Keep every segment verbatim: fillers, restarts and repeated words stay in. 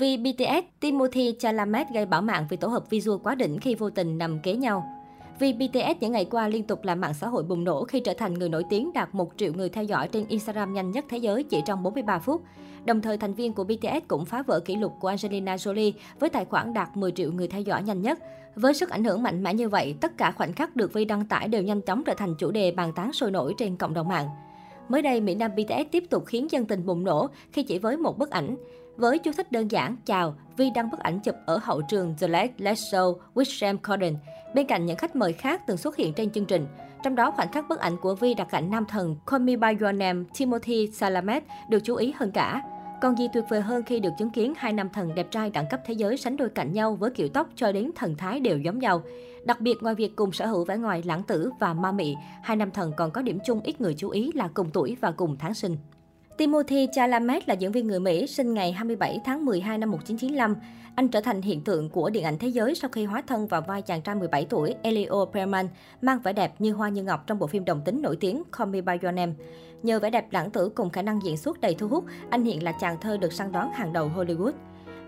Vì bê tê ét, Timothée Chalamet gây bão mạng vì tổ hợp visual quá đỉnh khi vô tình nằm kế nhau. Vì bê tê ét những ngày qua liên tục làm mạng xã hội bùng nổ khi trở thành người nổi tiếng đạt một triệu người theo dõi trên Instagram nhanh nhất thế giới chỉ trong bốn mươi ba phút. Đồng thời, thành viên của bê tê ét cũng phá vỡ kỷ lục của Angelina Jolie với tài khoản đạt mười triệu người theo dõi nhanh nhất. Với sức ảnh hưởng mạnh mẽ như vậy, tất cả khoảnh khắc được Vi đăng tải đều nhanh chóng trở thành chủ đề bàn tán sôi nổi trên cộng đồng mạng. Mới đây, mỹ nam bê tê ét tiếp tục khiến dân tình bùng nổ khi chỉ với một bức ảnh. Với chú thích đơn giản, chào, Vi đăng bức ảnh chụp ở hậu trường The Late Late Show with James Corden, bên cạnh những khách mời khác từng xuất hiện trên chương trình. Trong đó, khoảnh khắc bức ảnh của Vi đặt cạnh nam thần Call Me By Your Name Timothée Chalamet được chú ý hơn cả. Còn gì tuyệt vời hơn khi được chứng kiến hai nam thần đẹp trai đẳng cấp thế giới sánh đôi cạnh nhau với kiểu tóc cho đến thần thái đều giống nhau. Đặc biệt, ngoài việc cùng sở hữu vẻ ngoài lãng tử và ma mị, hai nam thần còn có điểm chung ít người chú ý là cùng tuổi và cùng tháng sinh. Timothée Chalamet là diễn viên người Mỹ, sinh ngày hai mươi bảy tháng mười hai năm một nghìn chín trăm chín mươi lăm. Anh trở thành hiện tượng của điện ảnh thế giới sau khi hóa thân vào vai chàng trai mười bảy tuổi Elio Perman, mang vẻ đẹp như hoa như ngọc trong bộ phim đồng tính nổi tiếng Call Me By Your Name. Nhờ vẻ đẹp lãng tử cùng khả năng diễn xuất đầy thu hút, anh hiện là chàng thơ được săn đón hàng đầu Hollywood.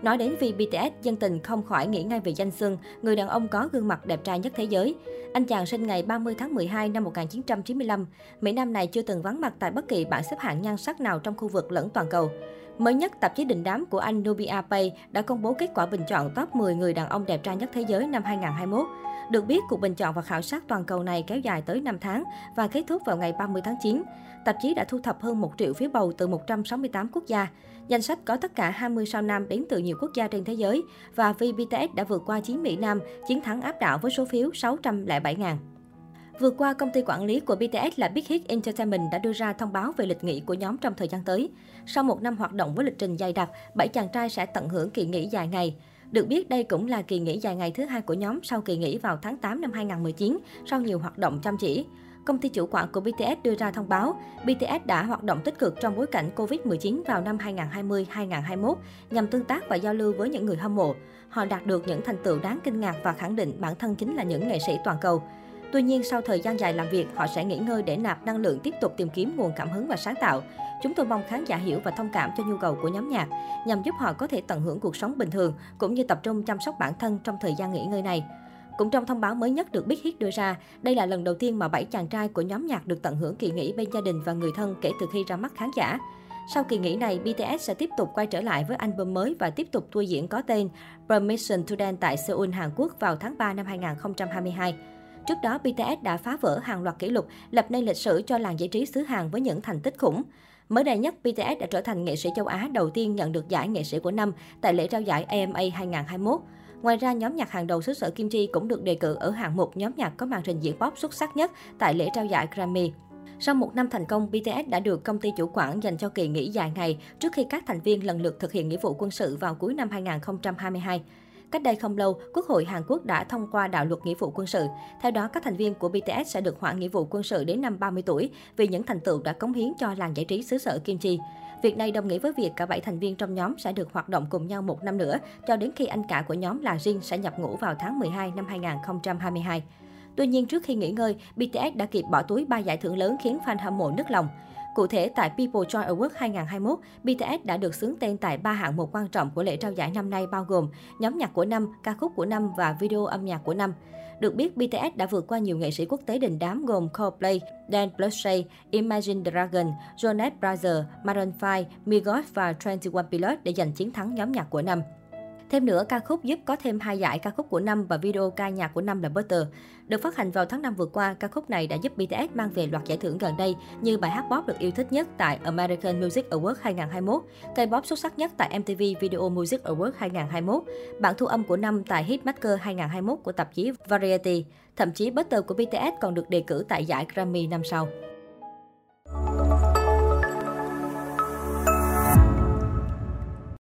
Nói đến vì bê tê ét, dân tình không khỏi nghĩ ngay về danh xưng, người đàn ông có gương mặt đẹp trai nhất thế giới. Anh chàng sinh ngày ba mươi tháng mười hai năm một nghìn chín trăm chín mươi lăm. Mỹ nam này chưa từng vắng mặt tại bất kỳ bảng xếp hạng nhan sắc nào trong khu vực lẫn toàn cầu. Mới nhất, tạp chí đình đám của Anh Nubia Pay đã công bố kết quả bình chọn top mười người đàn ông đẹp trai nhất thế giới năm hai nghìn không trăm hai mươi mốt. Được biết, cuộc bình chọn và khảo sát toàn cầu này kéo dài tới năm tháng và kết thúc vào ngày ba mươi tháng chín. Tạp chí đã thu thập hơn một triệu phiếu bầu từ một trăm sáu mươi tám quốc gia. Danh sách có tất cả hai mươi sao nam đến từ nhiều quốc gia trên thế giới và vì bê tê ét đã vượt qua chín mỹ nam, chiến thắng áp đảo với số phiếu sáu trăm lẻ bảy nghìn. Vừa qua, công ty quản lý của bê tê ét là Big Hit Entertainment đã đưa ra thông báo về lịch nghỉ của nhóm trong thời gian tới. Sau một năm hoạt động với lịch trình dày đặc, bảy chàng trai sẽ tận hưởng kỳ nghỉ dài ngày. Được biết, đây cũng là kỳ nghỉ dài ngày thứ hai của nhóm sau kỳ nghỉ vào tháng tám năm hai nghìn không trăm mười chín, sau nhiều hoạt động chăm chỉ. Công ty chủ quản của bê tê ét đưa ra thông báo, bê tê ét đã hoạt động tích cực trong bối cảnh Covid mười chín vào năm hai nghìn không trăm hai mươi đến hai nghìn không trăm hai mươi mốt nhằm tương tác và giao lưu với những người hâm mộ. Họ đạt được những thành tựu đáng kinh ngạc và khẳng định bản thân chính là những nghệ sĩ toàn cầu. Tuy nhiên, sau thời gian dài làm việc, họ sẽ nghỉ ngơi để nạp năng lượng tiếp tục tìm kiếm nguồn cảm hứng và sáng tạo. Chúng tôi mong khán giả hiểu và thông cảm cho nhu cầu của nhóm nhạc, nhằm giúp họ có thể tận hưởng cuộc sống bình thường, cũng như tập trung chăm sóc bản thân trong thời gian nghỉ ngơi này. Cũng trong thông báo mới nhất được Big Hit đưa ra, đây là lần đầu tiên mà bảy chàng trai của nhóm nhạc được tận hưởng kỳ nghỉ bên gia đình và người thân kể từ khi ra mắt khán giả. Sau kỳ nghỉ này, bê tê ét sẽ tiếp tục quay trở lại với album mới và tiếp tục tour diễn có tên Permission to Dance tại Seoul, Hàn Quốc vào tháng ba năm hai nghìn không trăm hai mươi hai. Trước đó, bê tê ét đã phá vỡ hàng loạt kỷ lục, lập nên lịch sử cho làng giải trí xứ Hàn với những thành tích khủng. Mới đây nhất, bê tê ét đã trở thành nghệ sĩ châu Á đầu tiên nhận được giải nghệ sĩ của năm tại lễ trao giải A M A hai nghìn không trăm hai mươi mốt. Ngoài ra, nhóm nhạc hàng đầu xứ sở Kim Chi cũng được đề cử ở hạng mục nhóm nhạc có màn trình diễn pop xuất sắc nhất tại lễ trao giải Grammy. Sau một năm thành công, bê tê ét đã được công ty chủ quản dành cho kỳ nghỉ dài ngày trước khi các thành viên lần lượt thực hiện nghĩa vụ quân sự vào cuối năm hai nghìn không trăm hai mươi hai. Cách đây không lâu, Quốc hội Hàn Quốc đã thông qua đạo luật nghĩa vụ quân sự. Theo đó, các thành viên của bê tê ét sẽ được hoãn nghĩa vụ quân sự đến năm ba mươi tuổi vì những thành tựu đã cống hiến cho làng giải trí xứ sở Kim Chi. Việc này đồng nghĩa với việc cả bảy thành viên trong nhóm sẽ được hoạt động cùng nhau một năm nữa, cho đến khi anh cả của nhóm là Jin sẽ nhập ngũ vào tháng mười hai năm hai nghìn không trăm hai mươi hai. Tuy nhiên, trước khi nghỉ ngơi, bê tê ét đã kịp bỏ túi ba giải thưởng lớn khiến fan hâm mộ nức lòng. Cụ thể, tại People Choice Awards hai nghìn không trăm hai mươi mốt, bê tê ét đã được xướng tên tại ba hạng mục quan trọng của lễ trao giải năm nay bao gồm nhóm nhạc của năm, ca khúc của năm và video âm nhạc của năm. Được biết, bê tê ét đã vượt qua nhiều nghệ sĩ quốc tế đình đám gồm Coldplay, Dan + Shay, Imagine Dragons, Jonas Brothers, Maroon five, Migos và Twenty One Pilots để giành chiến thắng nhóm nhạc của năm. Thêm nữa, ca khúc giúp có thêm hai giải ca khúc của năm và video ca nhạc của năm là Butter. Được phát hành vào tháng năm vừa qua, ca khúc này đã giúp bê tê ét mang về loạt giải thưởng gần đây như bài hát pop được yêu thích nhất tại American Music Awards hai nghìn không trăm hai mươi mốt, K-pop xuất sắc nhất tại em tê vê Video Music Awards hai nghìn không trăm hai mươi mốt, bản thu âm của năm tại Hitmaker hai nghìn không trăm hai mươi mốt của tạp chí Variety. Thậm chí, Butter của bê tê ét còn được đề cử tại giải Grammy năm sau.